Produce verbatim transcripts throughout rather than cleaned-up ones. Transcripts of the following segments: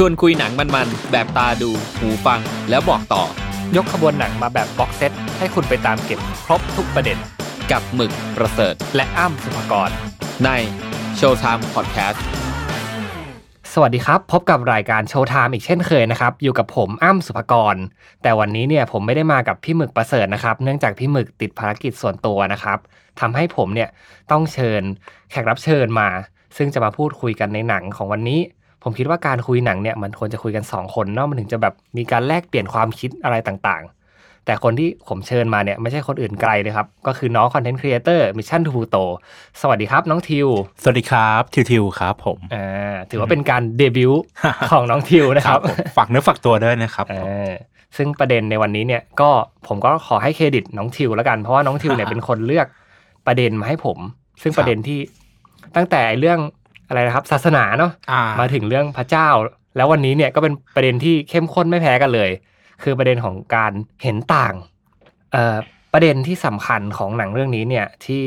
ชวนคุยหนังมันๆแบบตาดูหูฟังแล้วบอกต่อยกขบวนหนังมาแบบบ็อกเซตให้คุณไปตามเก็บครบทุกประเด็นกับหมึกประเสริฐและอ้ำสุภกรใน Showtime Podcast สวัสดีครับพบกับรายการ Showtime อีกเช่นเคยนะครับอยู่กับผมอ้ำสุภกรแต่วันนี้เนี่ยผมไม่ได้มากับพี่หมึกประเสริฐนะครับเนื่องจากพี่หมึกติดภารกิจส่วนตัวนะครับทำให้ผมเนี่ยต้องเชิญแขกรับเชิญมาซึ่งจะมาพูดคุยกันในหนังของวันนี้ผมคิดว่าการคุยหนังเนี่ยมันควรจะคุยกันสองคนเนาะมันถึงจะแบบมีการแลกเปลี่ยนความคิดอะไรต่างๆแต่คนที่ผมเชิญมาเนี่ยไม่ใช่คนอื่นไกลเลยครับก็คือน้องคอนเทนต์ครีเอเตอร์มิชชั่นทูพลูโตสวัสดีครับน้องทิวสวัสดีครับทิวทิวครับผมอ่าถือว่าเป็นการเดบิวต์ของน้องทิวนะครับฝากเนื้อฝากตัวด้วยนะครับเออซึ่งประเด็นในวันนี้เนี่ยก็ผมก็ขอให้เครดิตน้องทิวแล้วกันเพราะว่าน้องทิวเนี่ยเป็นคนเลือกประเด็นมาให้ผมซึ่งประเด็นที่ตั้งแต่เรื่องอะไรนะครับศาสนาเนาะมาถึงเรื่องพระเจ้าแล้ววันนี้เนี่ยก็เป็นประเด็นที่เข้มข้นไม่แพ้กันเลยคือประเด็นของการเห็นต่างเอ่อประเด็นที่สำคัญของหนังเรื่องนี้เนี่ยที่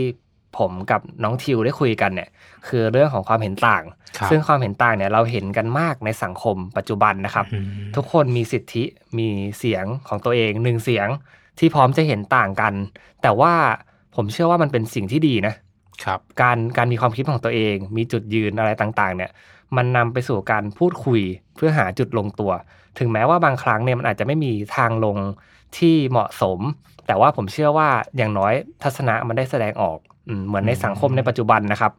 ผมกับน้องทิวได้คุยกันเนี่ยคือเรื่องของความเห็นต่างซึ่งความเห็นต่างเนี่ยเราเห็นกันมากในสังคมปัจจุบันนะครับทุกคนมีสิทธิมีเสียงของตัวเองหนึ่งเสียงที่พร้อมจะเห็นต่างกันแต่ว่าผมเชื่อว่ามันเป็นสิ่งที่ดีนะการการมีความคิดของตัวเองมีจุดยืนอะไรต่างๆเนี่ยมันนำไปสู่การพูดคุยเพื่อหาจุดลงตัวถึงแม้ว่าบางครั้งเนี่ยมันอาจจะไม่มีทางลงที่เหมาะสมแต่ว่าผมเชื่อว่าอย่างน้อยทัศนะมันได้แสดงออกเหมือนในสังคมในปัจจุบันนะครับ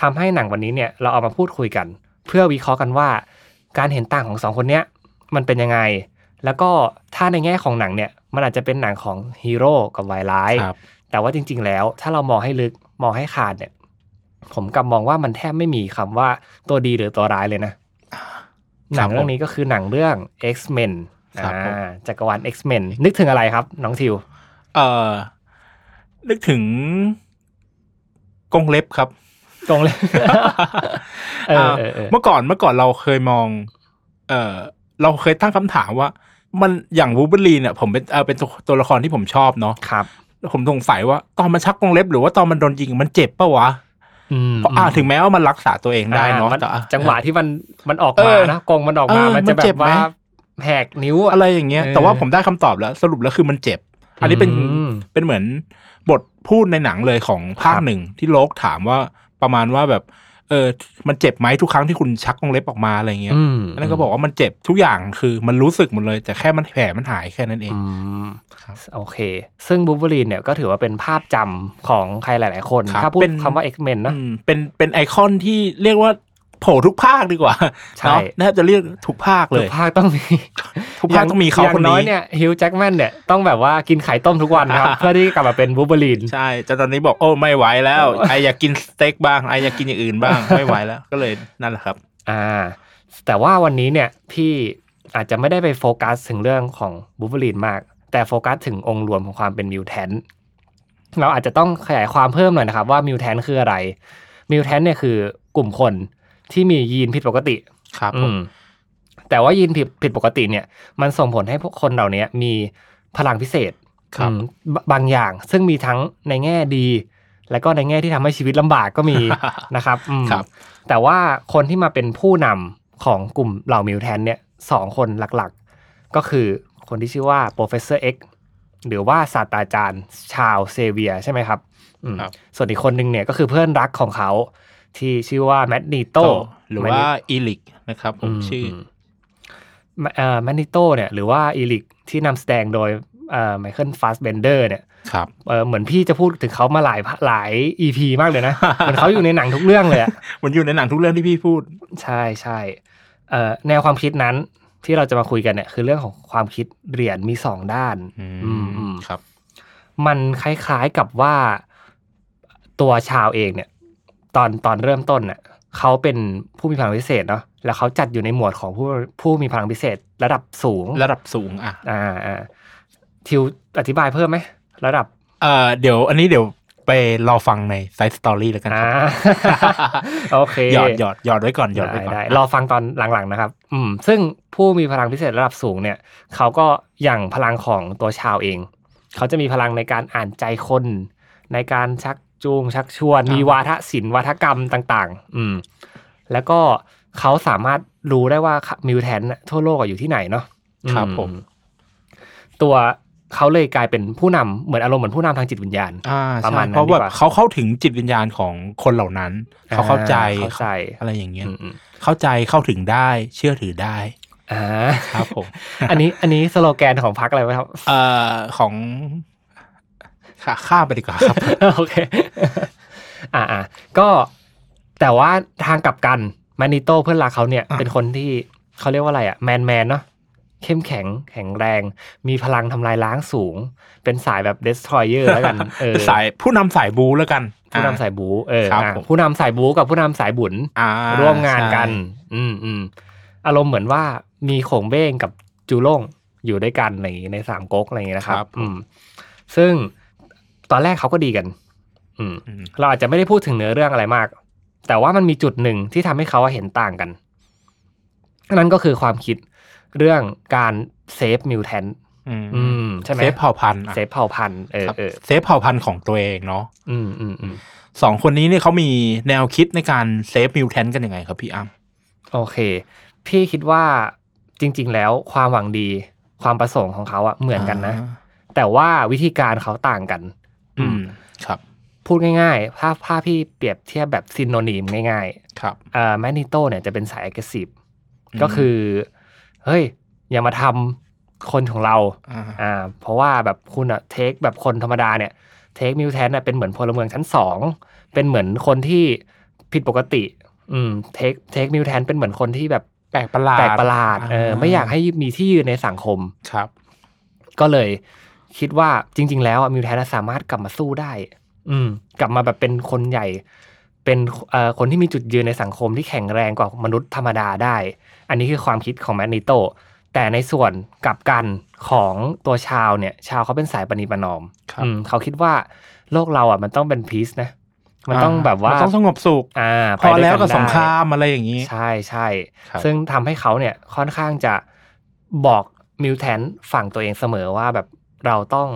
ทำให้หนังวันนี้เนี่ยเราเอามาพูดคุยกันเพื่อวิเคราะห์กันว่าการเห็นต่างของสองคนเนี้ยมันเป็นยังไงแล้วก็ถ้าในแง่ของหนังเนี่ยมันอาจจะเป็นหนังของฮีโร่กับวายร้ายแต่ว่าจริงๆแล้วถ้าเรามองให้ลึกมองให้ขาดเนี่ยผมกลับมองว่ามันแทบไม่มีคำว่าตัวดีหรือตัวร้ายเลยนะหนังเรื่องนี้ก็คือหนังเรื่อง X-Men อ่าจักรวาล X-Men นึกถึงอะไรครับน้องทิวเอ่อนึกถึงกรงเล็บครับกรงเล็บเออเมื่อก่อนเมื่อก่อนเราเคยมองเอ่อเราเคยตั้งคำถามว่ามันอย่างวูล์ฟเวอรีนเนี่ยผมเป็นเอ่อเป็นตัวละครที่ผมชอบเนาะครับผมสงสัยว่าตอนมันชักกรงเล็บหรือว่าตอนมันโดนยิงมันเจ็บป่ะวะเพราะถึงแม้ว่ามันรักษาตัวเองได้เนาะจังหวะที่มันมันออกมานะกรงมันออกมามันจะแบบว่าแหกนิ้วอะไรอย่างเงี้ยแต่ว่าผมได้คำตอบแล้วสรุปแล้วคือมันเจ็บอันนี้เป็นเป็นเหมือนบทพูดในหนังเลยของภาคหนึ่งที่โลกถามว่าประมาณว่าแบบเออมันเจ็บไหมทุกครั้งที่คุณชักกรงเล็บออกมาอะไรเงี้ยนั่นก็บอกว่ามันเจ็บทุกอย่างคือมันรู้สึกหมดเลยแต่แค่มันแผลมันหายแค่นั้นเองโอเคซึ่งบูล์ฟเวอรีนเนี่ยก็ถือว่าเป็นภาพจำของใครหลายๆคนถ้าพูดคำว่า X-Men นะเป็นเป็นไอคอนที่เรียกว่าโผล่ทุกภาคดีกว่าใช่น่าจะเรียกทุกภาคเลยทุกภาคต้องมีทุกภาคต้องมีเขาคนนี้เนี่ยฮิวจ์แจ็คแมนเนี่ยต้องแบบว่ากินไข่ต้มทุกวันครับเพื่อที่กลับมาเป็นบูล์ฟเวอรีนใช่จนตอนนี้บอกโอ้ไม่ไหวแล้วไออยากกินสเต็กบ้างไออยากกินอย่างอื่นบ้างไม่ไหวแล้วก็เลยนั่นแหละครับอ่าแต่ว่าวันนี้เนี่ยพี่อาจจะไม่ได้ไปโฟกัสถึงเรื่องของบูล์ฟเวอรีนมากแต่โฟกัสถึงองค์รวมของความเป็นมิวแทนเราอาจจะต้องขยายความเพิ่มหน่อยนะครับว่ามิวแทนคืออะไรมิวแทนเนี่ยคือกลุ่มคนที่มียีนผิดปกติครับแต่ว่ายีนผิดผิดปกติเนี่ยมันส่งผลให้พวกคนเหล่านี้มีพลังพิเศษครับบางอย่างซึ่งมีทั้งในแง่ดีและก็ในแง่ที่ทำให้ชีวิตลำบากก็มี นะครับครับแต่ว่าคนที่มาเป็นผู้นำของกลุ่มเหล่ามิวแทนเนี่ยสองคนหลักๆก็คือคนที่ชื่อว่า Professor X หรือว่าศาสตราจารย์ชาวเซเวียใช่ไหมครับส่วนอีกคนนึงเนี่ยก็คือเพื่อนรักของเขาที่ชื่อว่าแมกนีโตหรือว่าอีลิกนะครับผมชื่อแมกนีโตเนี่ยหรือว่าอีลิกที่นำแสดงโดยไมเคิลฟาสเบนเดอร์เนี่ยเหมือนพี่จะพูดถึงเขามาหลายหลาย อี พี มากเลยนะเหมือนเขาอยู่ในหนังทุกเรื่องเลยเหมือนอยู่ในหนังทุกเรื่องที่พี่พูดใช่ใช่แนวความคิดนั้นที่เราจะมาคุยกันเนี่ยคือเรื่องของความคิดเหรียญมีสองด้านครับมันคล้ายๆกับว่าตัวชาวเองเนี่ยตอนตอนเริ่มต้นน่ะเขาเป็นผู้มีพลังพิเศษเนาะแล้วเขาจัดอยู่ในหมวดของผู้ผู้มีพลังพิเศษระดับสูงระดับสูงอ่ะอ่าอ่าทิวอธิบายเพิ่มไหมระดับเอ่อเดี๋ยวอันนี้เดี๋ยวไปรอฟังในไซส์สตอรี่แล้วกันครับโอเคหยอดหยอดหยอดไว้ก่อนหยอดไว้ก่อนรอฟังตอนหลังๆนะครับอืมซึ่งผู้มีพลังพิเศษระดับสูงเนี่ยเขาก็อย่างพลังของตัวชาวเองเขาจะมีพลังในการอ่านใจคนในการชักจูงชักชวนมีวาทศิลป์วาทกรรมต่างๆอืมแล้วก็ เขาสามารถรู้ได้ว่ามิวแทนท์ทั่วโลกอยู่ที่ไหนเนาะครับผมตัวเขาเลยกลายเป็นผู้นำเหมือนอารมณ์เหมือนผู้นำทางจิตวิญญาณประมาณนั้นเพราะแบบเขาเข้าถึงจิตวิญญาณของคนเหล่านั้นเขาเข้าใจอะไรอย่างเงี้ยเข้าใจเข้าถึงได้เชื่อถือได้อ่าครับผมอันนี้อันนี้สโลแกนของพรรคอะไรวะครับเอ่อของข้ามไปดีกว่าครับโอเคอ่าๆก็แต่ว่าทางกลับกันแมกนีโตเพื่อนรักเขาเนี่ยเป็นคนที่เขาเรียกว่าอะไรอ่ะแมนแมนเนาะเข้มแข็งแข็งแรงมีพลังทำลายล้างสูงเป็นสายแบบ destroyer แล้วกันเออสายผู้นำสายบูแล้วกันผู้นำสายบูเออผู้นำสายบูกับผู้นำสายบุญร่วมงานกันอืมๆอารมณ์เหมือนว่ามีโขงเบ้งกับจูโล่งอยู่ด้วยกันในในสามก๊กอะไรอย่างเงี้ยนะครับอืมซึ่งตอนแรกเขาก็ดีกันอืมเราอาจจะไม่ได้พูดถึงเนื้อเรื่องอะไรมากแต่ว่ามันมีจุดหนึ่งที่ทำให้เขาเห็นต่างกันนั่นก็คือความคิดเรื่องการเซฟมิวแทนท์อืมใช่ไหมเซฟเผ่าพันธุ์เซฟเผ่าพันธุ์เออเซฟเผ่าพันธุ์ของตัวเองเนาะอืมอืมอืมสองคนนี้เนี่ยเขามีแนวคิดในการเซฟมิวแทนท์กันยังไงครับพี่อ้ำโอเคพี่คิดว่าจริงๆแล้วความหวังดีความประสงค์ของเขาอะเหมือนกันนะแต่ว่าวิธีการเขาต่างกันอืมครับพูดง่ายๆถ้าถ้าพี่เปรียบเทียบแบบซินโนนิมง่ายๆครับเอ่อแมกนีโตเนี่ยจะเป็นสาย aggressive ก็คือเฮ้ยอย่ามาทำคนของเราอ่าเพราะว่าแบบคุณอะเทคแบบคนธรรมดาเนี่ยเทคมิวแทนท์เป็นเหมือนพลเมืองชั้นสองเป็นเหมือนคนที่ผิดปกติอืมเทคเทคมิวแทนท์เป็นเหมือนคนที่แบบแปลกประหลาดแปลกประหลาดเออไม่อยากให้มีที่ยืนในสังคมครับก็เลยคิดว่าจริงๆแล้วมิวแทนท์สามารถกลับมาสู้ได้อืมกลับมาแบบเป็นคนใหญ่เป็นเอ่อคนที่มีจุดยืนในสังคมที่แข็งแรงกว่ามนุษย์ธรรมดาได้อันนี้คือความคิดของแมกนีโตแต่ในส่วนกลับกันของตัวชาวเนี่ยชาวเขาเป็นสายปณิประนอมอืมเขาคิดว่าโลกเราอ่ะมันต้องเป็นพีซนะมันต้องแบบว่ามันต้องสงบสุขอ่าพอแล้วกับสงครามอะไรอย่างงี้ใช่ๆซึ่งทำให้เขาเนี่ยค่อนข้างจะบอกมิวแทนท์ฝั่งตัวเองเสมอว่าแบบเราต้อง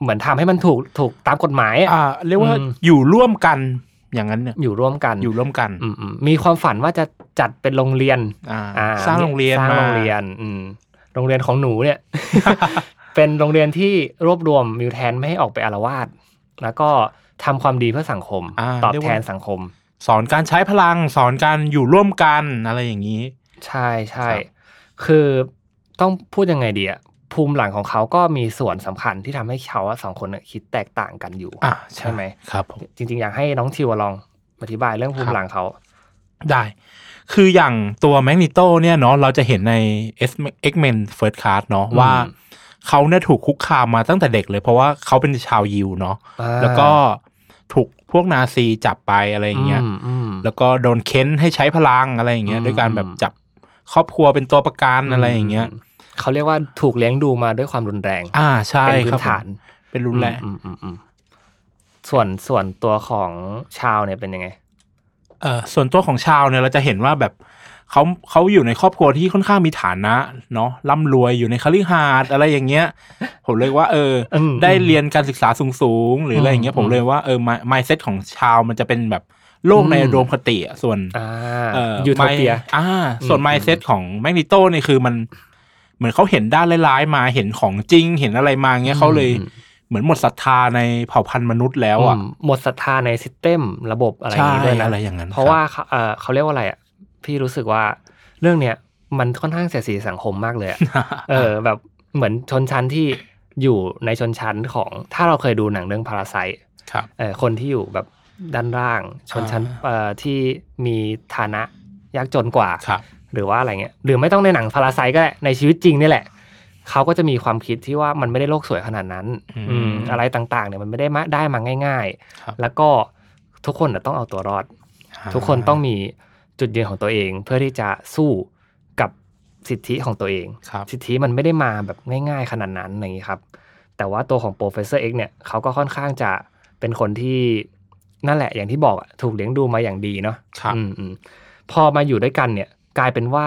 เหมือนทำให้มันถูกถูกตามกฎหมายอ่าเรียกว่าอยู่ร่วมกันอย่างนั้นเนี่ยอยู่ร่วมกันอยู่ร่วมกันมีความฝันว่าจะจัดเป็นโรงเรียนสร้างโรงเรียนสร้างโรงเรียนโรงเรียนของหนูเนี่ย เป็นโรงเรียนที่รวบรวมมิวแทนท์ไม่ให้ออกไปอาละวาดแล้วก็ทำความดีเพื่อสังคมตอบแทนสังคมสอนการใช้พลังสอนการอยู่ร่วมกันอะไรอย่างนี้ใช่ใช่คือต้องพูดยังไงดีอะภูมิหลังของเขาก็มีส่วนสำคัญที่ทำให้เขาสองคนคิดแตกต่างกันอยู่ใช่ไหมครับผมจริงๆอยากให้น้องทิวลองอธิบายเรื่องภูมิหลังเขาได้คืออย่างตัวแมกนีโตเนี่ยเนาะเราจะเห็นใน X-Men First Class เนาะว่าเขาเนี่ยถูกคุกคามมาตั้งแต่เด็กเลยเพราะว่าเขาเป็นชาวยิวเนาะแล้วก็ถูกพวกนาซีจับไปอะไรอย่างเงี้ยแล้วก็โดนเค้นให้ใช้พลังอะไรอย่างเงี้ยด้วยการแบบจับครอบครัวเป็นตัวประกันอะไรอย่างเงี้ยเขาเรียกว่าถูกเลี้ยงดูมาด้วยความรุนแรงอ่าใช่เป็นพื้นฐานเป็นรุนแรงส่วนส่วนตัวของชาวเนี่ยเป็นยังไงเออส่วนตัวของชาวเนี่ยเราจะเห็นว่าแบบเขาเขาอยู่ในครอบครัวที่ค่อนข้างมีฐานะเนาะร่ำรวยอยู่ในคฤหาสน์อะไรอย่างเงี้ยผมเลยว่าเออได้เรียนการศึกษาสูงๆหรืออะไรอย่างเงี้ยผมเลยว่าเออ mindset ของชาวมันจะเป็นแบบโลกในอุดมคติส่วนยูโทเปียอ่าส่วน mindset ของแมกนีโตเนี่ยคือมันเหมือนเขาเห็นด้านร้ายๆมาเห็นของจริงเห็นอะไรมาเงี้ยเขาเลยเหมือนหมดศรัทธาในเผ่าพันธุ์มนุษย์แล้วอ่ะหมดศรัทธาในซิสเต็มระบบอะไรอย่างนี้ด้วยนะเพราะว่าเออเขาเรียกว่าอะไรอ่ะพี่รู้สึกว่าเรื่องเนี้ยมันค่อนข้างเสียสีสังคมมากเลยเออแบบเหมือนชนชั้นที่อยู่ในชนชั้นของถ้าเราเคยดูหนังเรื่องพาราไซต์เออคนที่อยู่แบบด้านล่างชนชั้นเอ่อที่มีฐานะยากจนกว่าหรือว่าอะไรเงี้ยหรือไม่ต้องในหนังพาราไซต์ก็ได้ในชีวิตจริงนี่แหละเขาก็จะมีความคิดที่ว่ามันไม่ได้โลกสวยขนาดนั้น อืม อะไรต่างๆเนี่ยมันไม่ได้มาได้มาง่ายๆแล้วก็ทุกคนต้องเอาตัวรอดทุกคนต้องมีจุดยืนของตัวเองเพื่อที่จะสู้กับสิทธิของตัวเองสิทธิมันไม่ได้มาแบบง่ายๆขนาดนั้นอย่างนี้ครับแต่ว่าตัวของ Professor X เนี่ยเขาก็ค่อนข้างจะเป็นคนที่นั่นแหละอย่างที่บอกถูกเลี้ยงดูมาอย่างดีเนาะพอมาอยู่ด้วยกันเนี่ยกลายเป็นว่า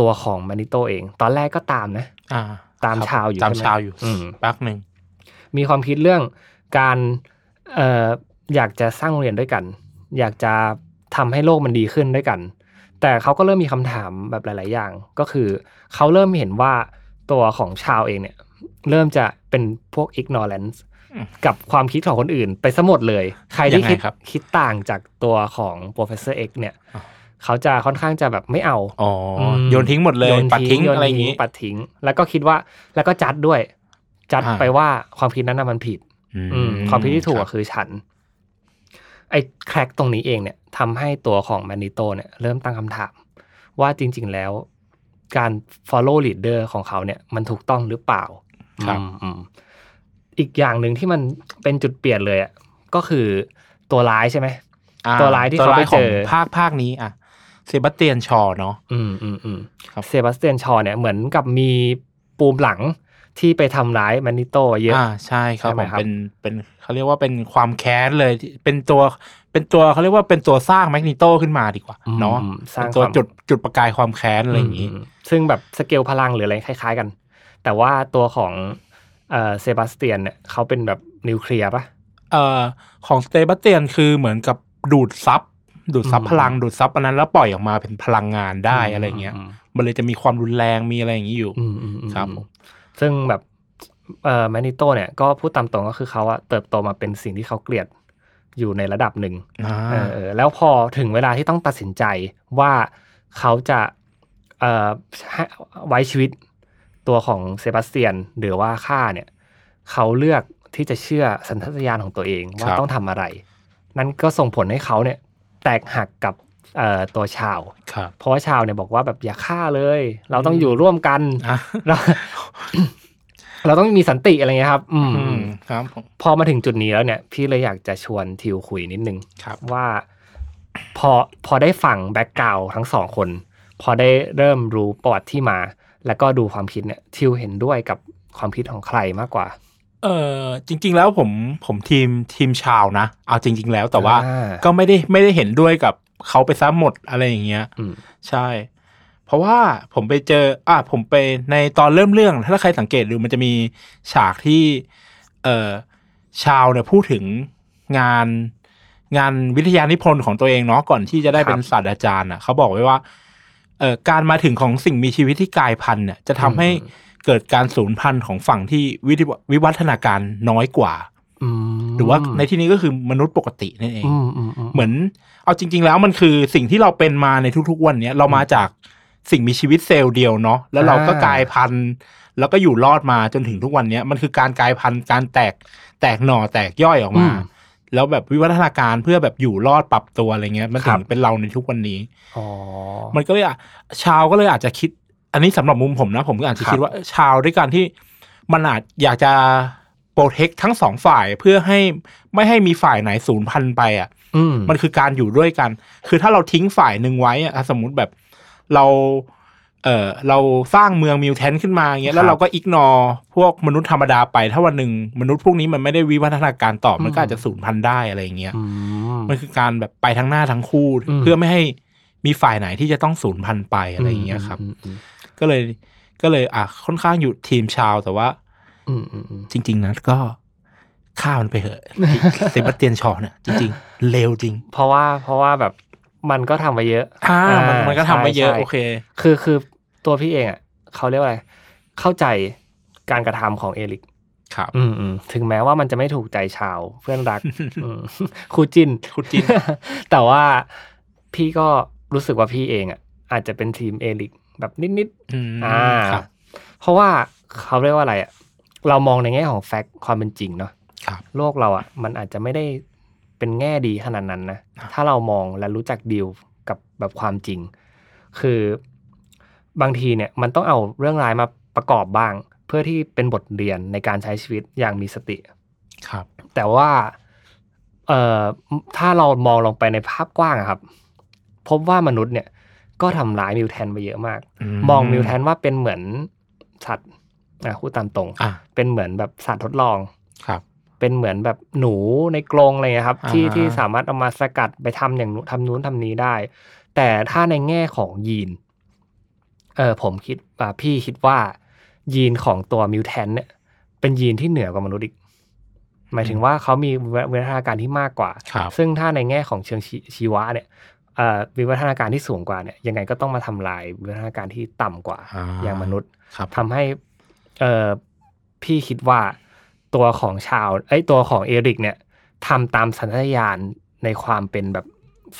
ตัวของแมกนีโตเองตอนแรกก็ตามนะตามชาวอยู่ตามชาวอยู่พักหนึ่งมีความคิดเรื่องการ อ, อ, อยากจะสร้างโรงเรียนด้วยกันอยากจะ ทำให้โลกมันดีขึ้นด้วยกันแต่เขาก็เริ่มมีคำถามแบบหลายๆอย่างก็คือเขาเริ่มเห็นว่าตัวของชาวเองเนี่ยเริ่มจะเป็นพวก ignorance กับความคิดของคนอื่นไปซะหมดเลยใครที่คิดคิดต่างจากตัวของ professor X เนี่ยเขาจะค่อนข้างจะแบบไม่เอาอ๋อโยนทิ้งหมดเลยปัดทิ้งอะไรอย่างงี้ปัดทิ้งแล้วก็คิดว่าแล้วก็จัดด้วยจัดไปว่าความคิดนั้นน่ะมันผิดอืมความคิดที่ถูกคือฉันไอ้แคร็กตรงนี้เองเนี่ยทำให้ตัวของแมกนีโตเนี่ยเริ่มตั้งคำถามว่าจริงๆแล้วการ follow leader ของเขาเนี่ยมันถูกต้องหรือเปล่าครับอีกอย่างหนึ่งที่มันเป็นจุดเปลี่ยนเลยอ่ะก็คือตัวร้ายใช่ไหมตัวร้ายที่เขาไปเจอภาคภาคนี้อ่ะเซบาสเตียนชอเนาะอืมอืมอืมครับเซบาสเตียนชอเนี่ยเหมือนกับมีปูมหลังที่ไปทำร้ายแมกนีโตเยอะอ่าใช่ครับผมเป็นเป็นเขาเรียกว่าเป็นความแค้นเลยเป็นตัวเป็นตัวเขาเรียกว่าเป็นตัวสร้างแมกนีโตขึ้นมาดีกว่าเนาะเป็นตัวจุดจุดประกายความแค้นอะไรอย่างนี้ซึ่งแบบสเกลพลังหรืออะไรคล้ายๆกันแต่ว่าตัวของเอ่อเซบาสเตียนเนี่ยเขาเป็นแบบนิวเคลียร์ป่ะเอ่อของเซบาสเตียนคือเหมือนกับดูดซับดูดซับพลังดูดซับอันนั้นแล้วปล่อยออกมาเป็นพลังงานได้อะไรเงี้ยมันเลยจะมีความรุนแรงมีอะไรอย่างนี้อยู่ครับซึ่งแบบเอ่อแมกนีโตเนี่ยก็พูดตามตรงก็คือเขาอะเติบโตมาเป็นสิ่งที่เขาเกลียดอยู่ในระดับหนึ่งเออแล้วพอถึงเวลาที่ต้องตัดสินใจว่าเขาจะเอ่อไว้ชีวิตตัวของเซบาสเตียนหรือว่าข้าเนี่ยเขาเลือกที่จะเชื่อสัญชาตญาณของตัวเองว่าต้องทำอะไรนั่นก็ส่งผลให้เขาเนี่ยแตกหักกับเอ่อตัวชาวเพราะว่าชาวเนี่ยบอกว่าแบบอย่าฆ่าเลยเราต้องอยู่ร่วมกันเรา เราต้องมีสันติอะไรเงี้ยครับอืมครับพอมาถึงจุดนี้แล้วเนี่ยพี่เลยอยากจะชวนทิวคุยนิดนึงว่าพอพอได้ฟังแบ็คกราวด์ทั้งสองคนพอได้เริ่มรู้ประวัติที่มาแล้วก็ดูความคิดเนี่ยทิวเห็นด้วยกับความคิดของใครมากกว่าเออจริงๆแล้วผมผมทีมทีมชาวนะเอาจริงๆแล้วแต่ว่าก็ไม่ได้ไม่ได้เห็นด้วยกับเขาไปซ้ำหมดอะไรอย่างเงี้ยใช่เพราะว่าผมไปเจออ่ะผมไปในตอนเริ่มเรื่องถ้าใครสังเกตดูมันจะมีฉากที่เออชาวเนี่ยพูดถึงงานงานวิทยานิพนธ์ของตัวเองเนาะก่อนที่จะได้เป็นศาสตราจารย์อ่ะเขาบอกไว้ว่าเอ่อการมาถึงของสิ่งมีชีวิตที่กลายพันธุ์เนี่ยจะทำให้เกิดการสูญพันธุ์ของฝั่งที่วิวัฒนาการน้อยกว่าหรือว่าในที่นี้ก็คือมนุษย์ปกตินั่นเองเหมือนเอาจริงๆแล้วมันคือสิ่งที่เราเป็นมาในทุกๆวันนี้เรามาจากสิ่งมีชีวิตเซลล์เดียวเนาะแล้วเราก็กลายพันธุ์แล้วก็อยู่รอดมาจนถึงทุกวันนี้มันคือการกลายพันธุ์การแตกแตกหน่อแตกย่อยออกมาแล้วแบบวิวัฒนาการเพื่อแบบอยู่รอดปรับตัวอะไรเงี้ยมันถึงเป็นเราในทุกวันนี้มันก็เลยอ่ะชาวก็เลยอาจจะคิดอันนี้สำหรับมุมผมนะผมก็อาจจะคิดว่าชาวด้วยการที่มันอาจอยากจะโปรเทคทั้งสองฝ่ายเพื่อให้ไม่ให้มีฝ่ายไหนสูญพันธุ์ไปอ่ะมันคือการอยู่ด้วยกันคือถ้าเราทิ้งฝ่ายหนึ่งไว้อ่ะสมมติแบบเราเออเราสร้างเมืองมิวแทนขึ้นมาเงี้ยแล้วเราก็อิกนอร์พวกมนุษย์ธรรมดาไปถ้าวันหนึ่งมนุษย์พวกนี้มันไม่ได้วิวัฒนาการต่อมันก็อาจจะสูญพันธุ์ได้อะไรเงี้ยมันคือการแบบไปทั้งหน้าทั้งคู่เพื่อไม่ให้มีฝ่ายไหนที่จะต้องสูญพันธุ์ไปอะไรเงี้ยครับก็เลยก็เลยอ่ะค่อนข้างอยู่ทีมชาวแต่ว่าจริงๆนะก็ฆ่ามันไปเหอะเซบาสเตียนชอเนี่ยจริงๆเลวจริงเพราะว่าเพราะว่าแบบมันก็ทำไปเยอะอ่ามันก็ทำไปเยอะโอเคคือคือตัวพี่เองอ่ะเขาเรียกว่าอะไรเข้าใจการกระทำของเอริกครับอืมถึงแม้ว่ามันจะไม่ถูกใจชาวเพื่อนรักคู่จิ้นคู่จิ้นแต่ว่าพี่ก็รู้สึกว่าพี่เองอ่ะอาจจะเป็นทีมเอริกแบบนิดๆอ่าเพราะว่าเขาเรียกว่าอะไรอ่ะเรามองในแง่ของแฟกต์ความเป็นจริงเนาะโลกเราอ่ะมันอาจจะไม่ได้เป็นแง่ดีขนาดนั้นนะถ้าเรามองและรู้จักดีลกับแบบความจริงคือบางทีเนี่ยมันต้องเอาเรื่องร้ายมาประกอบบ้างเพื่อที่เป็นบทเรียนในการใช้ชีวิตอย่างมีสติครับแต่ว่าเอ่อถ้าเรามองลงไปในภาพกว้างครับพบว่ามนุษย์เนี่ยก็ทำร้ายมิวแทนไปเยอะมากมองมิวแทนว่าเป็นเหมือนสัตว์นะพูดตามตรงเป็นเหมือนแบบสัตว์ทดลองครับเป็นเหมือนแบบหนูในกรงอะไรเงี้ยครับที่ที่สามารถเอามาสกัดไปทำอย่างทำนู้นทำนี้ได้แต่ถ้าในแง่ของยีนเออผมคิดว่าพี่คิดว่ายีนของตัวมิวแทนเนี่ยเป็นยีนที่เหนือกว่ามนุษย์อีกหมายถึงว่าเขามีวิวัฒนาการที่มากกว่าซึ่งถ้าในแง่ของเชิงชีวะเนี่ย วิวัฒนาการที่สูงกว่าเนี่ยยังไงก็ต้องมาทำลายวิวัฒนาการที่ต่ำกว่าอย่างมนุษย์ทำให้พี่คิดว่าตัวของชาวไอ้ตัวของเอริกเนี่ยทำตามสัญชาตญาณในความเป็นแบบ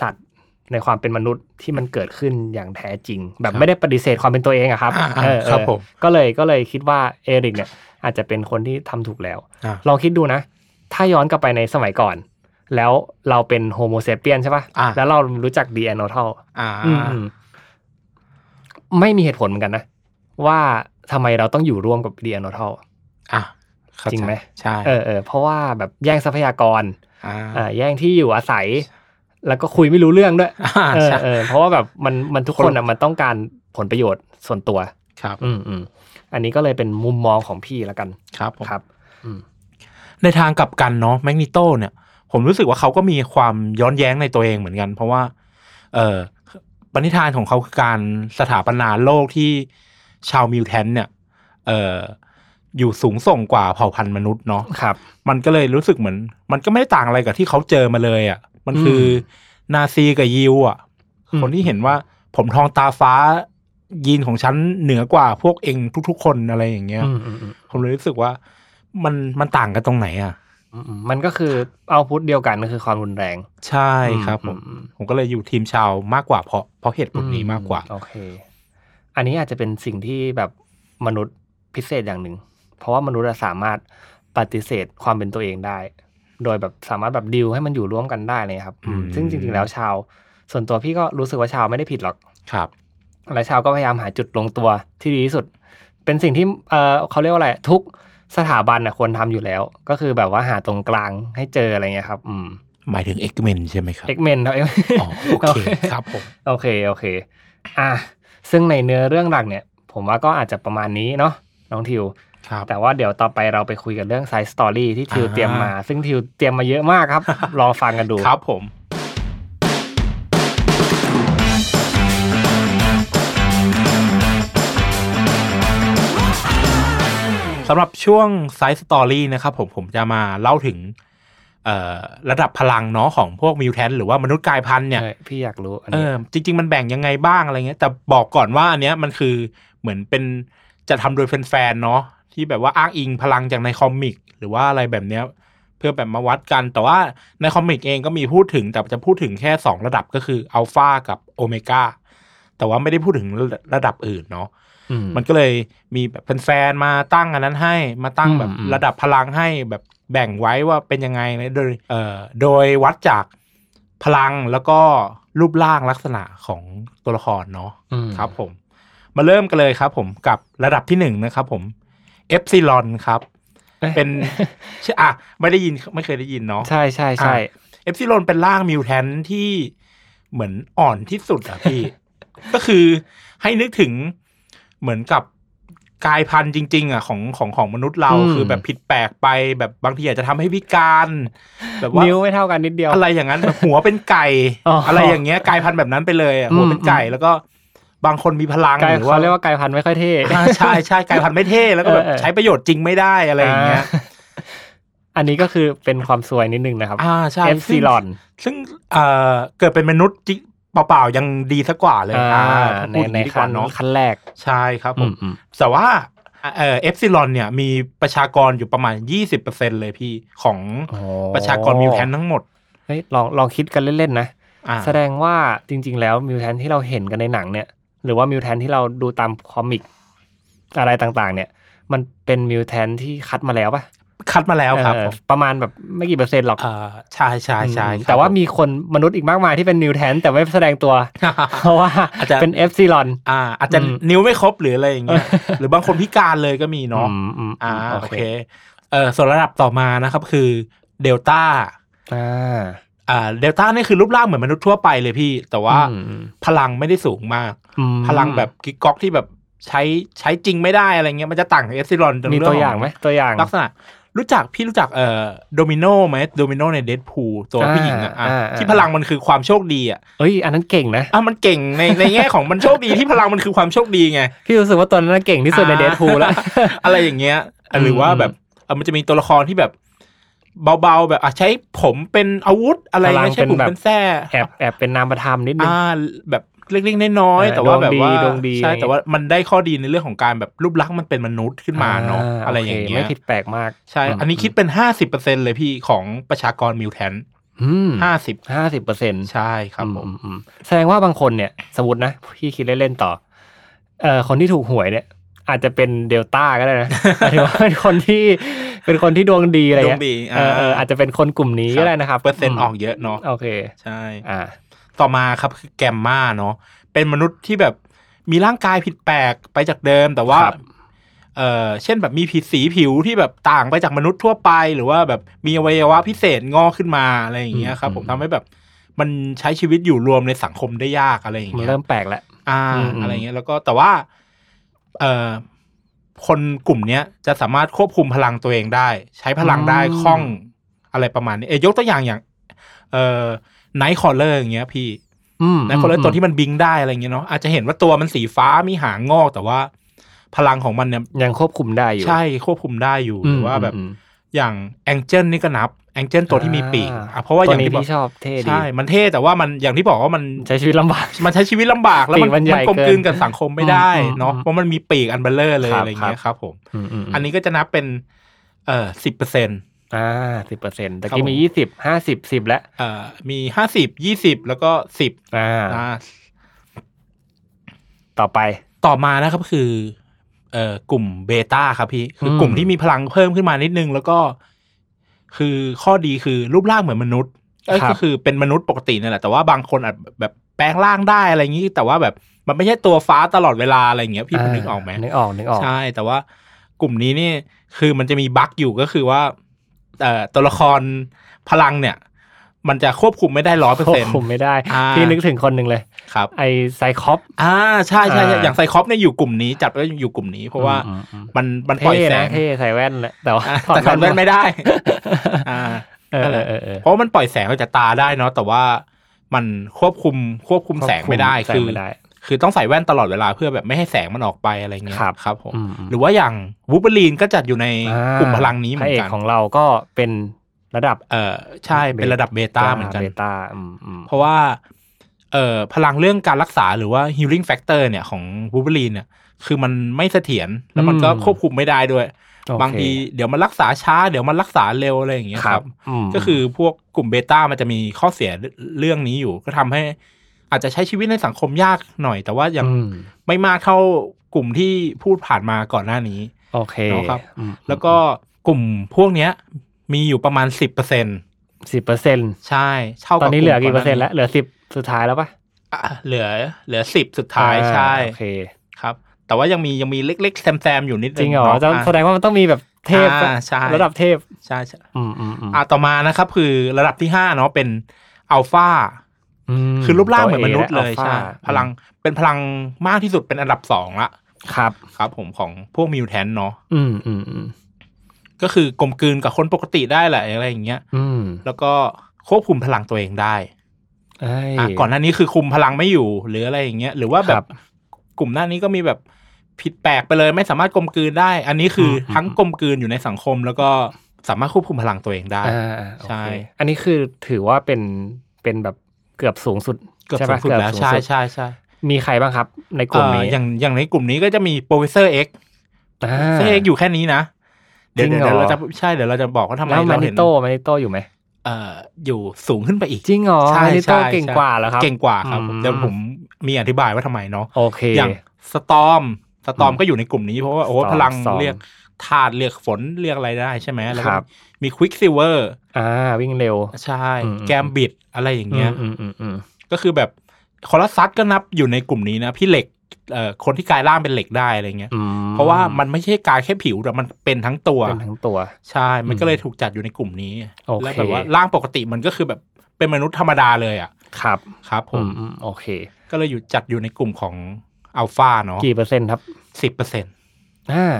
สัตว์ในความเป็นมนุษย์ที่มันเกิดขึ้นอย่างแท้จริงแบบไม่ได้ปฏิเสธความเป็นตัวเองอะครับเออก็เลยก็เลยคิดว่าเอริกเนี่ยอาจจะเป็นคนที่ทำถูกแล้วลองคิดดูนะถ้าย้อนกลับไปในสมัยก่อนแล้วเราเป็นโฮโมเซเปียนใช่ป่ะแล้วเรารู้จักดีแอนโนทัลไม่มีเหตุผลเหมือนกันนะว่าทำไมเราต้องอยู่ร่วมกับดีแอนโนทัลจริงไหมใช่เออเออเพราะว่าแบบแย่งทรัพยากรอ่าแย่งที่อยู่อาศัยแล้วก็คุยไม่รู้เรื่องด้วยเออเออเพราะว่าแบบมันมันทุกคนอ่ะมันต้องการผลประโยชน์ส่วนตัวครับอืมอืมอันนี้ก็เลยเป็นมุมมองของพี่ละกันครับครับในทางกลับกันเนาะแมกนีโตเนี่ยผมรู้สึกว่าเขาก็มีความย้อนแย้งในตัวเองเหมือนกันเพราะว่าเอ่อปณิธานของเขาคือการสถาปนาโลกที่ชาวมิวแทนเนี่ยเอ่ออยู่สูงส่งกว่าเผ่าพันธุ์มนุษย์เนาะครับมันก็เลยรู้สึกเหมือนมันก็ไม่ได้ต่างอะไรกับที่เขาเจอมาเลยอ่ะมันคือนาซีกับยิวอ่ะคนที่เห็นว่าผมทองตาฟ้ายีนของฉันเหนือกว่าพวกเองทุกๆคนอะไรอย่างเงี้ยผมเลยรู้สึกว่ามันมันต่างกันตรงไหนอ่ะมันก็คือเอาพุทธเดียวกันก็คือความรุนแรงใช่ครับผมผมก็เลยอยู่ทีมชาวมากกว่าเพราะเพราะเหตุผลนี้มากกว่าโอเคอันนี้อาจจะเป็นสิ่งที่แบบมนุษย์พิเศษอย่างหนึ่งเพราะว่ามนุษย์สามารถปฏิเสธความเป็นตัวเองได้โดยแบบสามารถแบบดิวให้มันอยู่ร่วมกันได้เลยครับซึ่งจริงๆแล้วชาวส่วนตัวพี่ก็รู้สึกว่าชาวไม่ได้ผิดหรอกครับและชาวก็พยายามหาจุดลงตัวที่ดีที่สุดเป็นสิ่งที่เอ่อเขาเรียกว่าอะไรทุกสถาบันน่ะควรทำอยู่แล้วก็คือแบบว่าหาตรงกลางให้เจออะไรเงี้ยครับอืมหมายถึง X-Men ใช่ไหมครับ X-Men เนาะ อ๋อโอเคครับผมโอเคโอเคอ่ะซึ่งในเนื้อเรื่องหลักเนี่ยผมว่าก็อาจจะประมาณนี้เนาะน้องทิวแต่ว่าเดี๋ยวต่อไปเราไปคุยกันเรื่อง Side Story ที่ทิวเตรียมมาซึ่งทิวเตรียมมาเยอะมากครับรอฟังกันดูครับผมสำหรับช่วง Side Story นะครับผมผมจะมาเล่าถึงระดับพลังเนาะของพวกมิวแทนหรือว่ามนุษย์กายพันธุ์เนี่ยพี่อยากรู้อันนี้จริงๆมันแบ่งยังไงบ้างอะไรเงี้ยแต่บอกก่อนว่าอันเนี้ยมันคือเหมือนเป็นจะทำโดยแฟนๆเนาะที่แบบว่าอ้างอิงพลังจากในคอมิกหรือว่าอะไรแบบเนี้ยเพื่อแบบมาวัดกันแต่ว่าในคอมิกเองก็มีพูดถึงแต่จะพูดถึงแค่สองระดับก็คืออัลฟากับโอเมก้าแต่ว่าไม่ได้พูดถึงระดับอื่นเนาะมันก็เลยมีแบบแฟนๆมาตั้งอันนั้นให้มาตั้งแบบระดับพลังให้แบบแบ่งไว้ว่าเป็นยังไงโดยเอ่อโดยวัดจากพลังแล้วก็รูปร่างลักษณะของตัวละครเนาะครับผมมาเริ่มกันเลยครับผมกับระดับที่หนึ่งนะครับผมเอฟซิลอนครับเป็นอ่ะไม่ได้ยินไม่เคยได้ยินเนาะใช่ใช่ใช่เอฟซิลอนเป็นร่างมิวแทนที่เหมือนอ่อนที่สุดอ่ะพี่ก็คือให้นึกถึงเหมือนกับกายพันธุ์จริงๆอ่ะของของของมนุษย์เราคือแบบผิดแปลกไปแบบบางทีอาจจะทำให้พิการแบบว่านิ้วไม่เท่ากันนิดเดียวอะไรอย่างนั้นแบบหัวเป็นไก่อะไรอย่างเงี้ยกายพันธุ์แบบนั้นไปเลยอ่ะหัวเป็นไก่แล้วก็บางคนมีพลังหรือว่าเรียกว่ากายพันธุ์ไม่ค่อยเท่ใช่ใช่กายพันธุ์ไม่เท่แล้วก็แบบใช้ประโยชน์จริงไม่ได้อะไรอย่างเงี้ยอันนี้ก็คือเป็นความซวยนิดนึงนะครับอ่าใช่เอฟซีลอนซึ่งเอ่อเกิดเป็นมนุษย์จริงเปล่าๆยังดีสักกว่าเลยอ่าในในขั้นเนาะขั้นแรกใช่ครับผมแต่ว่าเอ่อเอฟซิลอนเนี่ยมีประชากรอยู่ประมาณ ยี่สิบเปอร์เซ็นต์ เลยพี่ของประชากรมิวแทนทั้งหมดเฮ้ยลองลองคิดกันเล่นๆนะแสดงว่าจริงๆแล้วมิวแทนที่เราเห็นกันในหนังเนี่ยหรือว่ามิวแทนที่เราดูตามคอมิกอะไรต่างๆเนี่ยมันเป็นมิวแทนที่คัดมาแล้วป่ะคัดมาแล้วครับประมาณแบบไม่กี่เปอร์เซ็นต์หรอกใช่ใช่ใช่แต่ว่ามีคนมนุษย์อีกมากมายที่เป็นมิวแทนแต่ไม่แสดงตัวเพราะว่าเป็นเอฟซิลอนอาจจะนิ้วไม่ครบหรืออะไรอย่างเงี้ยหรือบางคนพิการเลยก็มีเนาะอ่าโอเคเออส่วนระดับต่อมานะครับคือเดลต้าอ่าอ่าเดลต้านี่คือรูปร่างเหมือนมนุษย์ทั่วไปเลยพี่แต่ว่าพลังไม่ได้สูงมากพลังแบบกิ๊กก๊อกที่แบบใช้ใช้จริงไม่ได้อะไรเงี้ยมันจะต่างกับเอฟซิลอนมีตัวอย่างไหมตัวอย่างลักษณะรู้จักพี่รู้จักเอ่อโดมิโน่ไหมโดมิโน่ในเดดพูลตัวผู้หญิงอ่ะที่พลังมันคือความโชคดีอ่ะเอ้ยอันนั้นเก่งนะอ่ะมันเก่งในในแง่ของมันโชคดีที่พลังมันคือความโชคดีไงพี่รู้สึกว่าตอนนั้นเก่งที่สุดในเดดพูลแล้วอะไรอย่างเงี้ยหรือว่าแบบมันจะมีตัวละครที่แบบ เบาๆแบบอ่ะใช้ผมเป็นอาวุธอะไรไม่ใช่ผมเป็นแส้แอบแอบเป็นนามธรรมนิดนึงแบบเล็กๆน้อยๆแต่ว่าแบบว่าใช่แต่ว่ามันได้ข้อดีในเรื่องของการแบบรูปลักษณ์มันเป็นมนุษย์ขึ้นมาเนาะอะไรอย่างเงี้ยไม่ผิดแปลกมากใช่อันนี้คิดเป็น ห้าสิบเปอร์เซ็นต์ เลยพี่ของประชากรมิวแทนท์อืมห้าสิบ ห้าสิบเปอร์เซ็นต์ ใช่ครับผมแสดงว่าบางคนเนี่ยสมมุตินะพี่คิดเล่นๆต่อเอ่อคนที่ถูกหวยเนี่ยอาจจะเป็นเดลต้าก็ได้นะหมายถึงว่าเป็นคนที่เป็นคนที่ดวงดีอะไรเงี้ยเอออาจจะเป็นคนกลุ่มนี้ก็ได้นะครับเปอร์เซ็นต์ออกเยอะเนาะโอเคใช่อ่าต่อมาครับคือแกมม่าเนาะเป็นมนุษย์ที่แบบมีร่างกายผิดแปลกไปจากเดิมแต่ว่าเออเช่นแบบมีผิดสีผิวที่แบบต่างไปจากมนุษย์ทั่วไปหรือว่าแบบมีอวัยวะพิเศษงอกขึ้นมาอะไรอย่างเงี้ยครับผมทำให้แบบมันใช้ชีวิตอยู่รวมในสังคมได้ยากอะไรอย่างเงี้ยเริ่มแปลกแล้วอ่าอะไรเงี้ยแล้วก็แต่ว่าเอ่อคนกลุ่มนี้จะสามารถควบคุมพลังตัวเองได้ใช้พลังได้คล่องอะไรประมาณนี้เอ้ยยกตัวอย่างอย่างเอ่อไนท์คอลเลอร์อย่างเงี้ยพี่ไนท์คอลเลอร์ตัวที่มันบิงได้อะไรเงี้ยเนาะอาจจะเห็นว่าตัวมันสีฟ้ามีหางงอกแต่ว่าพลังของมันเนี่ยยังควบคุมได้อยู่ใช่ควบคุมได้อยู่หรือว่าแบบอย่างแองเจิลนี่ก็นับแองเจิลตัวที่มีปีกอ่ะเพราะว่าอย่างที่บอกชอบเท่ดีใช่มันเท่แต่ว่ามันอย่างที่บอกว่ามันใช้ชีวิตลำบากมันใช้ชีวิตลำบากแล้วมันมันกลมกลืนกับสังคมไม่ได้เนาะเพราะมันมีปีกอันเบลเลอร์เลยอะไรเงี้ยครับผมอันนี้ก็จะนับเป็นเอ่อ สิบเปอร์เซ็นต์ อ่า สิบเปอร์เซ็นต์ ตะกี้มียี่สิบ ห้าสิบ สิบแล้วเอ่อมีห้าสิบ ยี่สิบแล้วก็สิบอ่าต่อไปต่อมานะครับคือกลุ่มเบต้าครับพี่คือกลุ่มที่มีพลังเพิ่มขึ้นมานิดนึงแล้วก็คือข้อดีคือรูปร่างเหมือนมนุษย์ก็คือเป็นมนุษย์ปกตินั่นแหละแต่ว่าบางคนอาจแบบแปลงร่างได้อะไรอย่างนี้แต่ว่าแบบมันไม่ใช่ตัวฟ้าตลอดเวลาอะไรอย่างเงี้ยพี่นึกออกไหมนึกออกนึกออกใช่แต่ว่ากลุ่มนี้นี่คือมันจะมีบั๊กอยู่ก็คือว่าตัวละครพลังเนี่ยมันจะควบคุมไม่ได้ ร้อยเปอร์เซ็นต์ ควบคุมไม่ได้พี่นึกถึงคนหนึ่งเลยครับไอไซคอปอ่าใช่ๆอย่างไซคอปเนี่ยอยู่กลุ่มนี้จัดว่าอยู่กลุ่มนี้เพราะว่ามันมันปล่อยแสงเท่ใส่แว่นแหละแต่ว่าถอดแว่นไม่ได้อ่าเออๆเพราะมันปล่อยแสงออกจากตาได้เนาะแต่ว่ามันควบคุมควบคุมแสงไม่ได้คือคือต้องใส่แว่นตลอดเวลาเพื่อแบบไม่ให้แสงมันออกไปอะไรเงี้ยครับผมหรือว่าอย่างวูล์ฟเวอรีนก็จัดอยู่ในกลุ่มพลังนี้เหมือนกันของเราก็เป็นระดับเออใช่เป็นระดับเบต้าเหมือนกันเบต้าเพราะว่าเอ่อพลังเรื่องการรักษาหรือว่า healing factor เนี่ยของวูล์ฟเวอรีนเนี่ยคือมันไม่เสถียรแล้วมันก็ควบคุมไม่ได้ด้วยบางทีเดี๋ยวมันรักษาช้าเดี๋ยวมันรักษาเร็วอะไรอย่างเงี้ยครับก็คือพวกกลุ่มเบต้ามันจะมีข้อเสียเรื่องนี้อยู่ก็ทำให้อาจจะใช้ชีวิตในสังคมยากหน่อยแต่ว่ายังไม่มากเท่ากลุ่มที่พูดผ่านมาก่อนหน้านี้โอเคนะครับแล้วก็กลุ่มพวกเนี้ยมีอยู่ประมาณ สิบเปอร์เซ็นต์ สิบเปอร์เซ็นต์ ใช่เท่ากับตอนนี้เหลือกี่เปอร์เซ็นต์แล้วเหลือสิบสุดท้ายแล้วป่ะอ่ะเหลือเหลือสิบสุดท้ายใช่โอเคครับแต่ว่ายังมียังมีเล็กๆแซมๆอยู่นิดนึงจริงเหรอแสดงว่ามันต้องมีแบบเทพระดับเทพใช่ๆอืมๆอ่ะต่อมานะครับคือระดับที่ห้าเนาะเป็นอัลฟาคือรูปร่างเหมือนมนุษย์เลยใช่พลังเป็นพลังมากที่สุดเป็นอันดับสองละครับครับผมของพวกมิวแทนท์เนาะอืมๆก็คือกลมกลืนกับคนปกติได้แหละอะไรอย่างเงี้ยแล้วก็ควบคุมพลังตัวเองได้ก่อนหน้านี้คือคุมพลังไม่อยู่หรืออะไรอย่างเงี้ยหรือว่าแบบกลุ่มหน้านี้ก็มีแบบผิดแปลกไปเลยไม่สามารถกลมกลืนได้อันนี้คือทั้งกลมกลืนอยู่ในสังคมแล้วก็สามารถควบคุมพลังตัวเองได้ใช่อันนี้คือถือว่าเป็นเป็นแบบเกือบสูงสุดเกือบสูงสุดแล้วใช่ใช่ใช่มีใครบ้างครับในกลุ่มนี้อย่างอย่างในกลุ่มนี้ก็จะมี Professor X Professor X อยู่แค่นี้นะเดี๋ยวเราจะใช่เดี๋ยวเราจะบอกว่าทำไมเราเห็นมานิโต้มานิโต้อยู่ไหมเอ่ออยู่สูงขึ้นไปอีกจริงเหรอมานิโต้เก่งกว่าเหรอครับเก่งกว่าครับเดี๋ยวผมมีอธิบายว่าทำไมเนาะโอเคอย่างสตอมสตอมก็อยู่ในกลุ่มนี้เพราะว่าโอ้พลังเรียกธาตุเรียกฝนเรียกอะไรได้ใช่ไหมแล้วก็มีควิกซิลเวอร์อ่าวิ่งเร็วใช่แกมบิดอะไรอย่างเงี้ยก็คือแบบคอรัสซัสก็นับอยู่ในกลุ่มนี้นะพี่เหล็กเอ่อคนที่กายร่างเป็นเหล็กได้อะไรเงี้ยเพราะว่ามันไม่ใช่กายแค่ผิวแต่มันเป็นทั้งตัวเป็นทั้งตัวใช่มันก็เลยถูกจัดอยู่ในกลุ่มนี้แล้วแบบว่าร่างปกติมันก็คือแบบเป็นมนุษย์ธรรมดาเลยอ่ะครับครับผมโอเคก็เลยอยู่จัดอยู่ในกลุ่มของอัลฟาเนาะกี่เปอร์เซ็นต์ครับสิบเปอร์เซ็นต์อ่า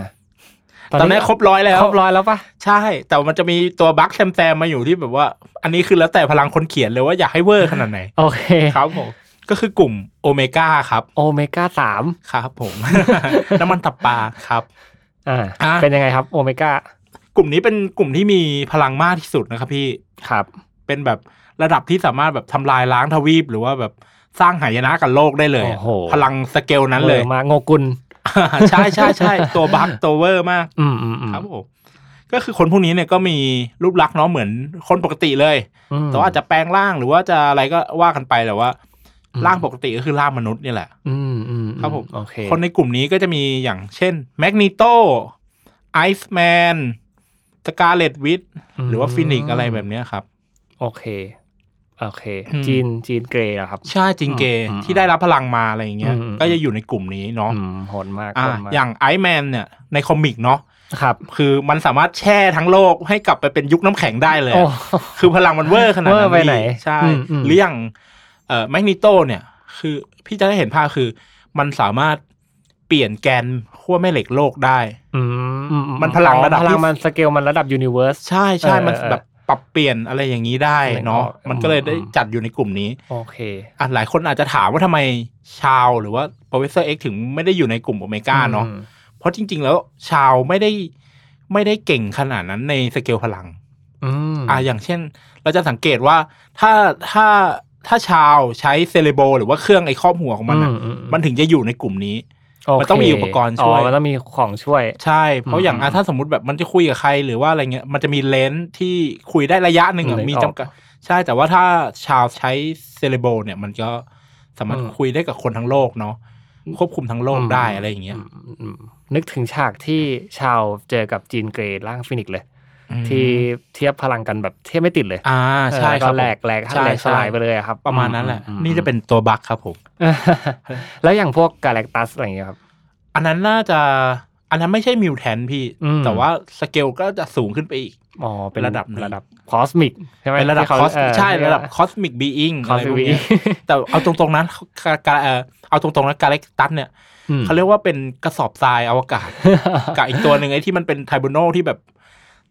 ตอนนี้ครบร้อยแล้วครบร้อยแล้วป่ะใช่แต่มันจะมีตัวบั๊กแซมๆมาอยู่ที่แบบว่าอันนี้คือแล้วแต่พลังคนเขียนเลยว่าอยากให้เวอร์ขนาดไหนโอเคครับผมก็คือกลุ่มโอเมก้าครับโอเมก้าสามครับผมน้ำมันตับปลาครับอ่าเป็นยังไงครับโอเมก้าก ลุ่มนี้เป็นกลุ่มที่มีพลังมากที่สุดนะครับพี่ครับเป็นแบบระดับที่สามารถแบบทำลายล้างทวีปหรือว่าแบบสร้างหายนะกับโลกได้เลยพลังสเกลนั้นเลยมางกุลใช่ใช่ใช่ตัวบัคตัวเวอร์มากครับผมก็คือคนพวกนี้เนี่ยก็มีรูปลักษณ์เนาะเหมือนคนปกติเลยแต่ว่าจะแปลงร่างหรือว่าจะอะไรก็ว่ากันไปแต่ว่าร่างปกติก็คือร่างมนุษย์นี่แหละครับผมคนในกลุ่มนี้ก็จะมีอย่างเช่นแมกนีโตไอซ์แมนสกาเลตวิทหรือว่าฟินิกซ์อะไรแบบนี้ครับโอเคโอเคจีนจีนเกรย์เหรอครับใช่จีนเกรย์ที่ได้รับพลังมาอะไรอย่างเงี้ยก็จะอยู่ในกลุ่มนี้เนาะโหดมากอย่างไอซ์แมนเนี่ยในคอมิกเนาะครับคือมันสามารถแช่ทั้งโลกให้กลับไปเป็นยุคน้ำแข็งได้เลยคือพลังมันเวอร์ขนาดนั้นเลยใช่หรืออย่างเอ่อแมกนีโตเนี่ยคือพี่จะได้เห็นภาพคือมันสามารถเปลี่ยนแกนขั้วแม่เหล็กโลกได้มันพลังระดับพลังมันสเกลมันระดับยูนิเวิร์สใช่ใช่มันแบบปรับเปลี่ยนอะไรอย่างนี้ได้เนาะมันก็เลยได้จัดอยู่ในกลุ่มนี้โอเคอ่ะหลายคนอาจจะถามว่าทำไมชาวหรือว่า Professor X ถึงไม่ได้อยู่ในกลุ่มโอเมก้าเนาะเพราะจริงๆแล้วชาวไม่ได้ไม่ได้เก่งขนาดนั้นในสเกลพลังอ่ะอย่างเช่นเราจะสังเกตว่าถ้าถ้าถ้าชาวใช้เซเลโบหรือว่าเครื่องไอ้ครอบหัวของมันนะมันถึงจะอยู่ในกลุ่มนี้มันต้องมีอุปกรณ์ช่วยมันต้องมีของช่วยใช่เพราะอย่างถ้าสมมุติแบบมันจะคุยกับใครหรือว่าอะไรเงี้ยมันจะมีเลนส์ที่คุยได้ระยะหนึ่งมีจำกัดใช่แต่ว่าถ้าชาวใช้เซเลโบเนี่ยมันก็สามารถคุยได้กับคนทั้งโลกเนาะควบคุมทั้งโลกได้อะไรอย่างเงี้ยนึกถึงฉากที่ชาวเจอกับจีนเกรย์ร่างฟินิกซ์เลยที่เทียบพลังกันแบบเทียบไม่ติดเลยอ่าใช่ครับแหลกแหลกแหลกสลายไปเลยครับประมาณนั้นแหละนี่จะเป็นตัวบั๊กครับผมแล้วอย่างพวกกาแล็กตัสอะไรอย่างเงี้ยครับอันนั้นน่าจะอันนั้นไม่ใช่มิวแทนพี่แต่ว่าสเกลก็จะสูงขึ้นไปอีกอ๋อเป็นระดับระดับคอสมิกใช่ไหมเป็นระดับคอสใช่ระดับคอสมิกบีอิงอะไรพวกนี้แต่เอาตรงๆนั้นเอาตรงๆนะกาแล็กตัสเนี่ยเขาเรียกว่าเป็นกระสอบทรายอวกาศกับอีกตัวหนึ่งไอ้ที่มันเป็นไทบูโนที่แบบ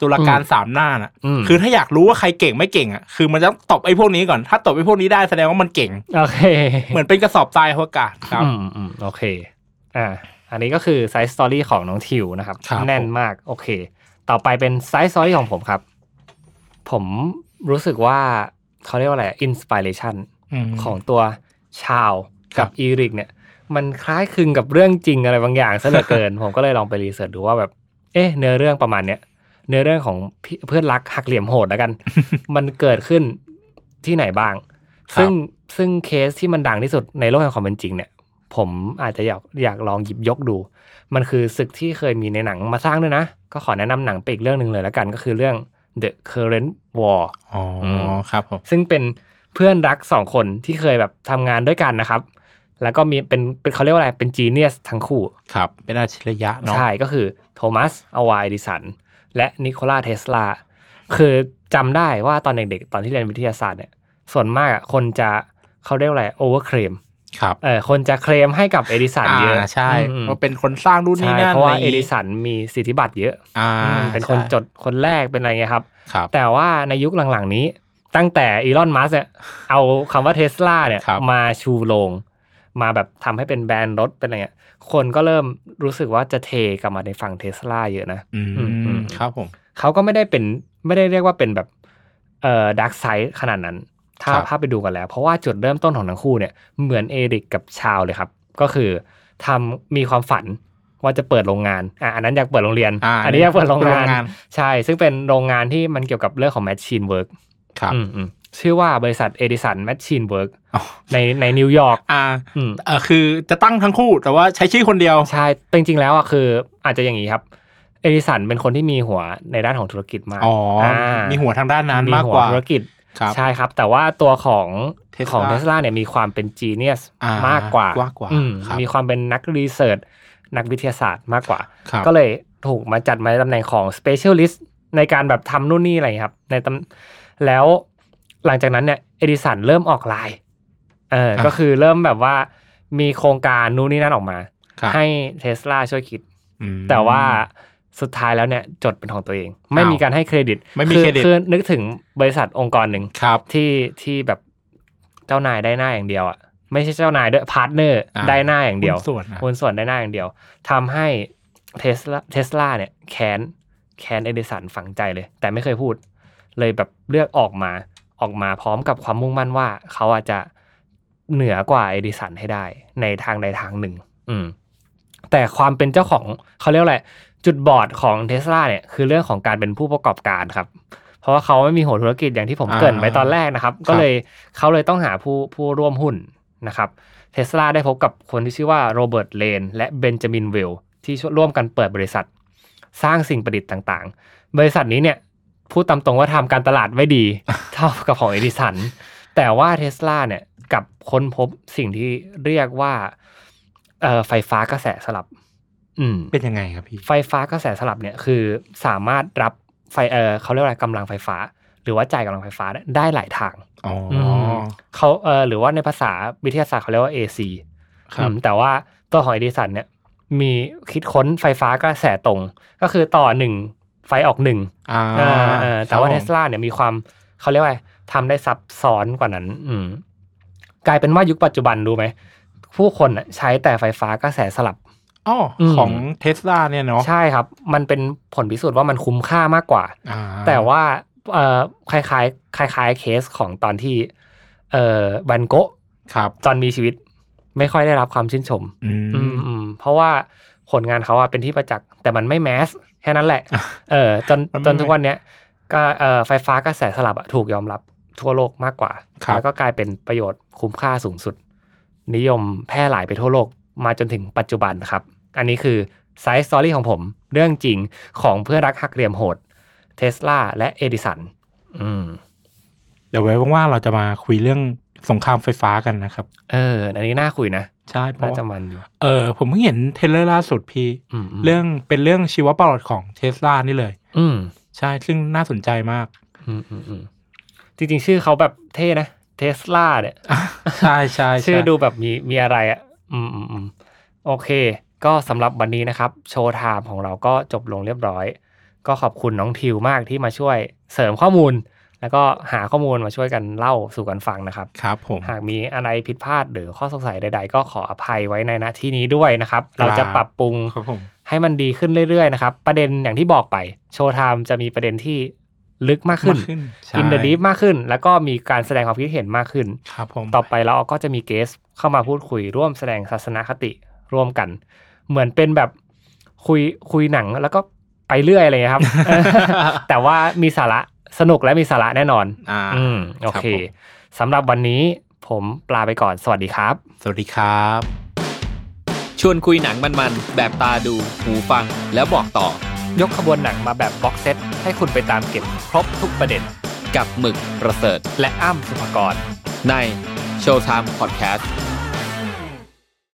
ตุลาการสามหน้าน่ะคือถ้าอยากรู้ว่าใครเก่งไม่เก่งอ่ะคือมันต้องตบไอ้พวกนี้ก่อนถ้าตบไอ้พวกนี้ได้แสดงว่ามันเก่งโอเคเหมือนเป็นกระสอบทรายอวกาศครับอืมโอเคอ่าอันนี้ก็คือไซส์สตอรี่ของน้องทิวนะครับแน่นมากโอเคต่อไปเป็นไซส์สตอรี่ของผมครับผมรู้สึกว่าเขาเรียกว่าอะไรอินสปิเรชันของตัวชาวกับอีริกเนี่ยมันคล้ายคลึงกับเรื่องจริงอะไรบางอย่างซะเหลือเกินผมก็เลยลองไปรีเสิร์ชดูว่าแบบเอ๊ะเนื้อเรื่องประมาณเนี้ยเนื้อเรื่องของเพื่อนรักหักเหลี่ยมโหดแล้วกัน มันเกิดขึ้นที่ไหนบ้าง ซึ่งซึ่งเคสที่มันดังที่สุดในโลกแห่งความเป็นจริงเนี่ยผมอาจจะอยากอยากลองหยิบยกดูมันคือศึกที่เคยมีในหนังมาสร้างด้วยนะก็ขอแนะนำหนังไปอีกเรื่องนึงเลยแล้วกันก็คือเรื่อง The Current War อ๋อครับผมซึ่งเป็นเพื่อนรักสองคนที่เคยแบบทำงานด้วยกันนะครับแล้วก็มีเป็นเป็นเขาเรียกว่าอะไรเป็น Genius ทั้งคู่ครับเป็นอัจฉริยะเนาะใช่ก็คือโทมัสอวายดิสันและนิโคลัสเทสลาคือจำได้ว่าตอนเด็กๆตอนที่เรียนวิทยาศาสตร์เนี่ยส่วนมากคนจะเขาเรียกอะไรโอเวอร์เคลมครับเออคนจะเคลมให้กับเอดิสันเยอะใช่เพราะเป็นคนสร้างรุ่นนี้นั่นเพราะว่าเอดิสันมีสิทธิบัตรเยอะอ่าเป็นคนจดคนแรกเป็นอะไรเงี้ยครับแต่ว่าในยุคหลังๆนี้ตั้งแต่อีลอนมัสก์เนี่ยเอาคำว่าเทสลาเนี่ยมาชูโรงมาแบบทำให้เป็นแบรนด์รถเป็นอะไรเงี้ยคนก็เริ่มรู้สึกว่าจะเทกลับมาในฝั่งเทสลาเยอะนะครับผมเขาก็ไม่ได้เป็นไม่ได้เรียกว่าเป็นแบบเอ่อดาร์กไซด์ขนาดนั้นถ้าภาพไปดูกันแล้วเพราะว่าจุดเริ่มต้นของทั้งคู่เนี่ยเหมือนเอริกกับชาวเลยครับก็คือทำมีความฝันว่าจะเปิดโรงงานอ่ะอันนั้นอยากเปิดโรงเรียน อ, อันนี้อยากเปิดโรงงานใช่ซึ่งเป็นโรงงานที่มันเกี่ยวกับเรื่องของแมชชีนเวิร์กครับชื่อว่าบริษัทเอดิสันแมชชีนเวิร์กในในนิวยอร์กอ่าเออคือจะตั้งทั้งคู่แต่ว่าใช้ชื่อคนเดียวใช่จริงๆแล้วอ่ะคืออาจจะอย่างนี้ครับเอดิสันเป็นคนที่มีหัวในด้านของธุรกิจมากอ๋อมีหัวทางด้านนั้นมากกว่าธุรกิจใช่ครับแต่ว่าตัวของของเทสลาเนี่ยมีความเป็นจีเนียสมากกว่ามีความเป็นนักรีเสิร์ชนักวิทยาศาสตร์มากกว่าก็เลยถูกมาจัดมาในตำแหน่งของ specialist ในการแบบทำนู่นนี่อะไรครับในตำแล้วหลังจากนั้นเนี่ยเอดิสันเริ่มออกลายเออก็คือเริ่มแบบว่ามีโครงการนู่นนี่นั่นออกมาให้เทสลาช่วยคิดแต่ว่าสุดท้ายแล้วเนี่ยจดเป็นของตัวเองไม่มีการให้เครดิตไม่มีเครดิตคือนึกถึงบริษัทองค์กรหนึ่งที่ที่แบบเจ้านายได้หน้าอย่างเดียวอ่ะไม่ใช่เจ้านายด้วยพาร์ทเนอร์ได้หน้าอย่างเดียวคนส่วนได้หน้าอย่างเดียวทำให้เทสลาเทสลาเนี่ยแค้น แค้นเอดิสันฝังใจเลยแต่ไม่เคยพูดเลยแบบเลือกออกมาออกมาพร้อมกับความมุ่งมั่นว่าเขาอาจจะเหนือกว่าเอดิสันให้ได้ในทางใดทางหนึ่งอืมแต่ความเป็นเจ้าของเขาเรียกอะไรจุดบอดของ Tesla เนี่ยคือเรื่องของการเป็นผู้ประกอบการครับเพราะว่าเขาไม่มีหัวธุรกิจอย่างที่ผมเกริ่นไปตอนแรกนะครับก็เลยเขาเลยต้องหาผู้ผู้ร่วมหุ้นนะครับ Tesla ได้พบกับคนที่ชื่อว่าโรเบิร์ตเลนและเบนจามินเวลที่ร่วมกันเปิดบริษัทสร้างสิ่งประดิษฐ์ต่างๆบริษัทนี้เนี่ยพูดตามตรงว่าทำการตลาดไม่ดีเท่ากับของเอดิสันแต่ว่า Tesla เนี่ยกับค้นพบสิ่งที่เรียกว่าเอ่อไฟฟ้ากระแสสลับอืมเป็นยังไงครับพี่ไฟฟ้ากระแสสลับเนี่ยคือสามารถรับไฟเอ่อเค้าเรียกว่ากำลังไฟฟ้าหรือว่าจ่ายกำลังไฟฟ้าได้หลายทางอ๋อเค้าเอ่อหรือว่าในภาษาวิทยาศาสตร์เค้าเรียกว่า เอ ซี ครับแต่ว่าตัวของเอดิสันเนี่ยมีคิดค้นไฟฟ้ากระแสตรงก็คือต่อหนึ่งไฟออกหนึ่งอ่าเอ่อแต่ว่า Tesla เนี่ยมีความเค้าเรียกว่าทำได้ซับซ้อนกว่านั้นอืมกลายเป็นว่ายุคปัจจุบันรู้มั้ยผู้คนใช้แต่ไฟฟ้ากระแสสลับอ๋อของ Tesla เนี่ยเนาะใช่ครับมันเป็นผลพิสูจน์ว่ามันคุ้มค่ามากกว่าแต่ว่าเอ่อคล้ายๆคล้ายๆเคสของตอนที่เอ่อวันโกะครับตอนมีชีวิตไม่ค่อยได้รับความชื่นชมอืมๆเพราะว่าผลงานเขาอ่ะเป็นที่ประจักษ์แต่มันไม่แมสแค่นั้นแหละเออจนจนทุกวันเนี้ยก็เอ่อไฟฟ้ากระแสสลับถูกยอมรับทั่วโลกมากกว่าแล้วก็กลายเป็นประโยชน์คุ้มค่าสูงสุดนิยมแพร่หลายไปทั่วโลกมาจนถึงปัจจุบันครับอันนี้คือ Side Story ของผมเรื่องจริงของเพื่อนรักหักเหลี่ยมโหด Tesla และ Edison อืมเดี๋ยวไว้ว่างๆเราจะมาคุยเรื่องสงครามไฟฟ้ากันนะครับเอออันนี้น่าคุยนะใช่น่าจะมันอยู่เออผมเพิ่งเห็นเทรลเลอร์ล่าสุดพี่เรื่องเป็นเรื่องชีวประวัติของ Tesla นี่เลยอืมใช่ซึ่งน่าสนใจมากอืมๆจริงๆชื่อเขาแบบเท่นะ Tesla เนี่ยใช่ๆๆชื่อดูแบบมีมีอะไรอ่ะอืมๆๆโอเคก็สำหรับวันนี้นะครับโชว์ไทม์ของเราก็จบลงเรียบร้อยก็ขอบคุณน้องทิวมากที่มาช่วยเสริมข้อมูลแล้วก็หาข้อมูลมาช่วยกันเล่าสู่กันฟังนะครับครับผมหากมีอะไรผิดพลาดหรือข้อสงสัยใดๆก็ขออภัยไว้ในณที่นี้ด้วยนะครับเราจะปรับปรุงให้มันดีขึ้นเรื่อยๆนะครับประเด็นอย่างที่บอกไปโชว์ไทม์จะมีประเด็นที่ลึกมากขึ้นอินเดอะดีฟมากขึ้นแล้วก็มีการแสดงความคิดเห็นมากขึ้นต่อไปแล้วก็จะมีเกสเข้ามาพูดคุยร่วมแสดงศาสนคติร่วมกันเหมือนเป็นแบบคุยคุยหนังแล้วก็ไปเรื่อยอะไรอย่างเงี้ยครับ แต่ว่ามีสาระสนุกและมีสาระแน่นอนอืมโอเคสำหรับวันนี้ผมลาไปก่อนสวัสดีครับสวัสดีครับชวนคุยหนังมันๆแบบตาดูหูฟังแล้วบอกต่อยกขบวนหนังมาแบบบ็อกเซตให้คุณไปตามเก็บครบทุกประเด็นกับหมึกประเสริฐและอ้ำสุภกรในโชว์ไทม์พอดแคสต์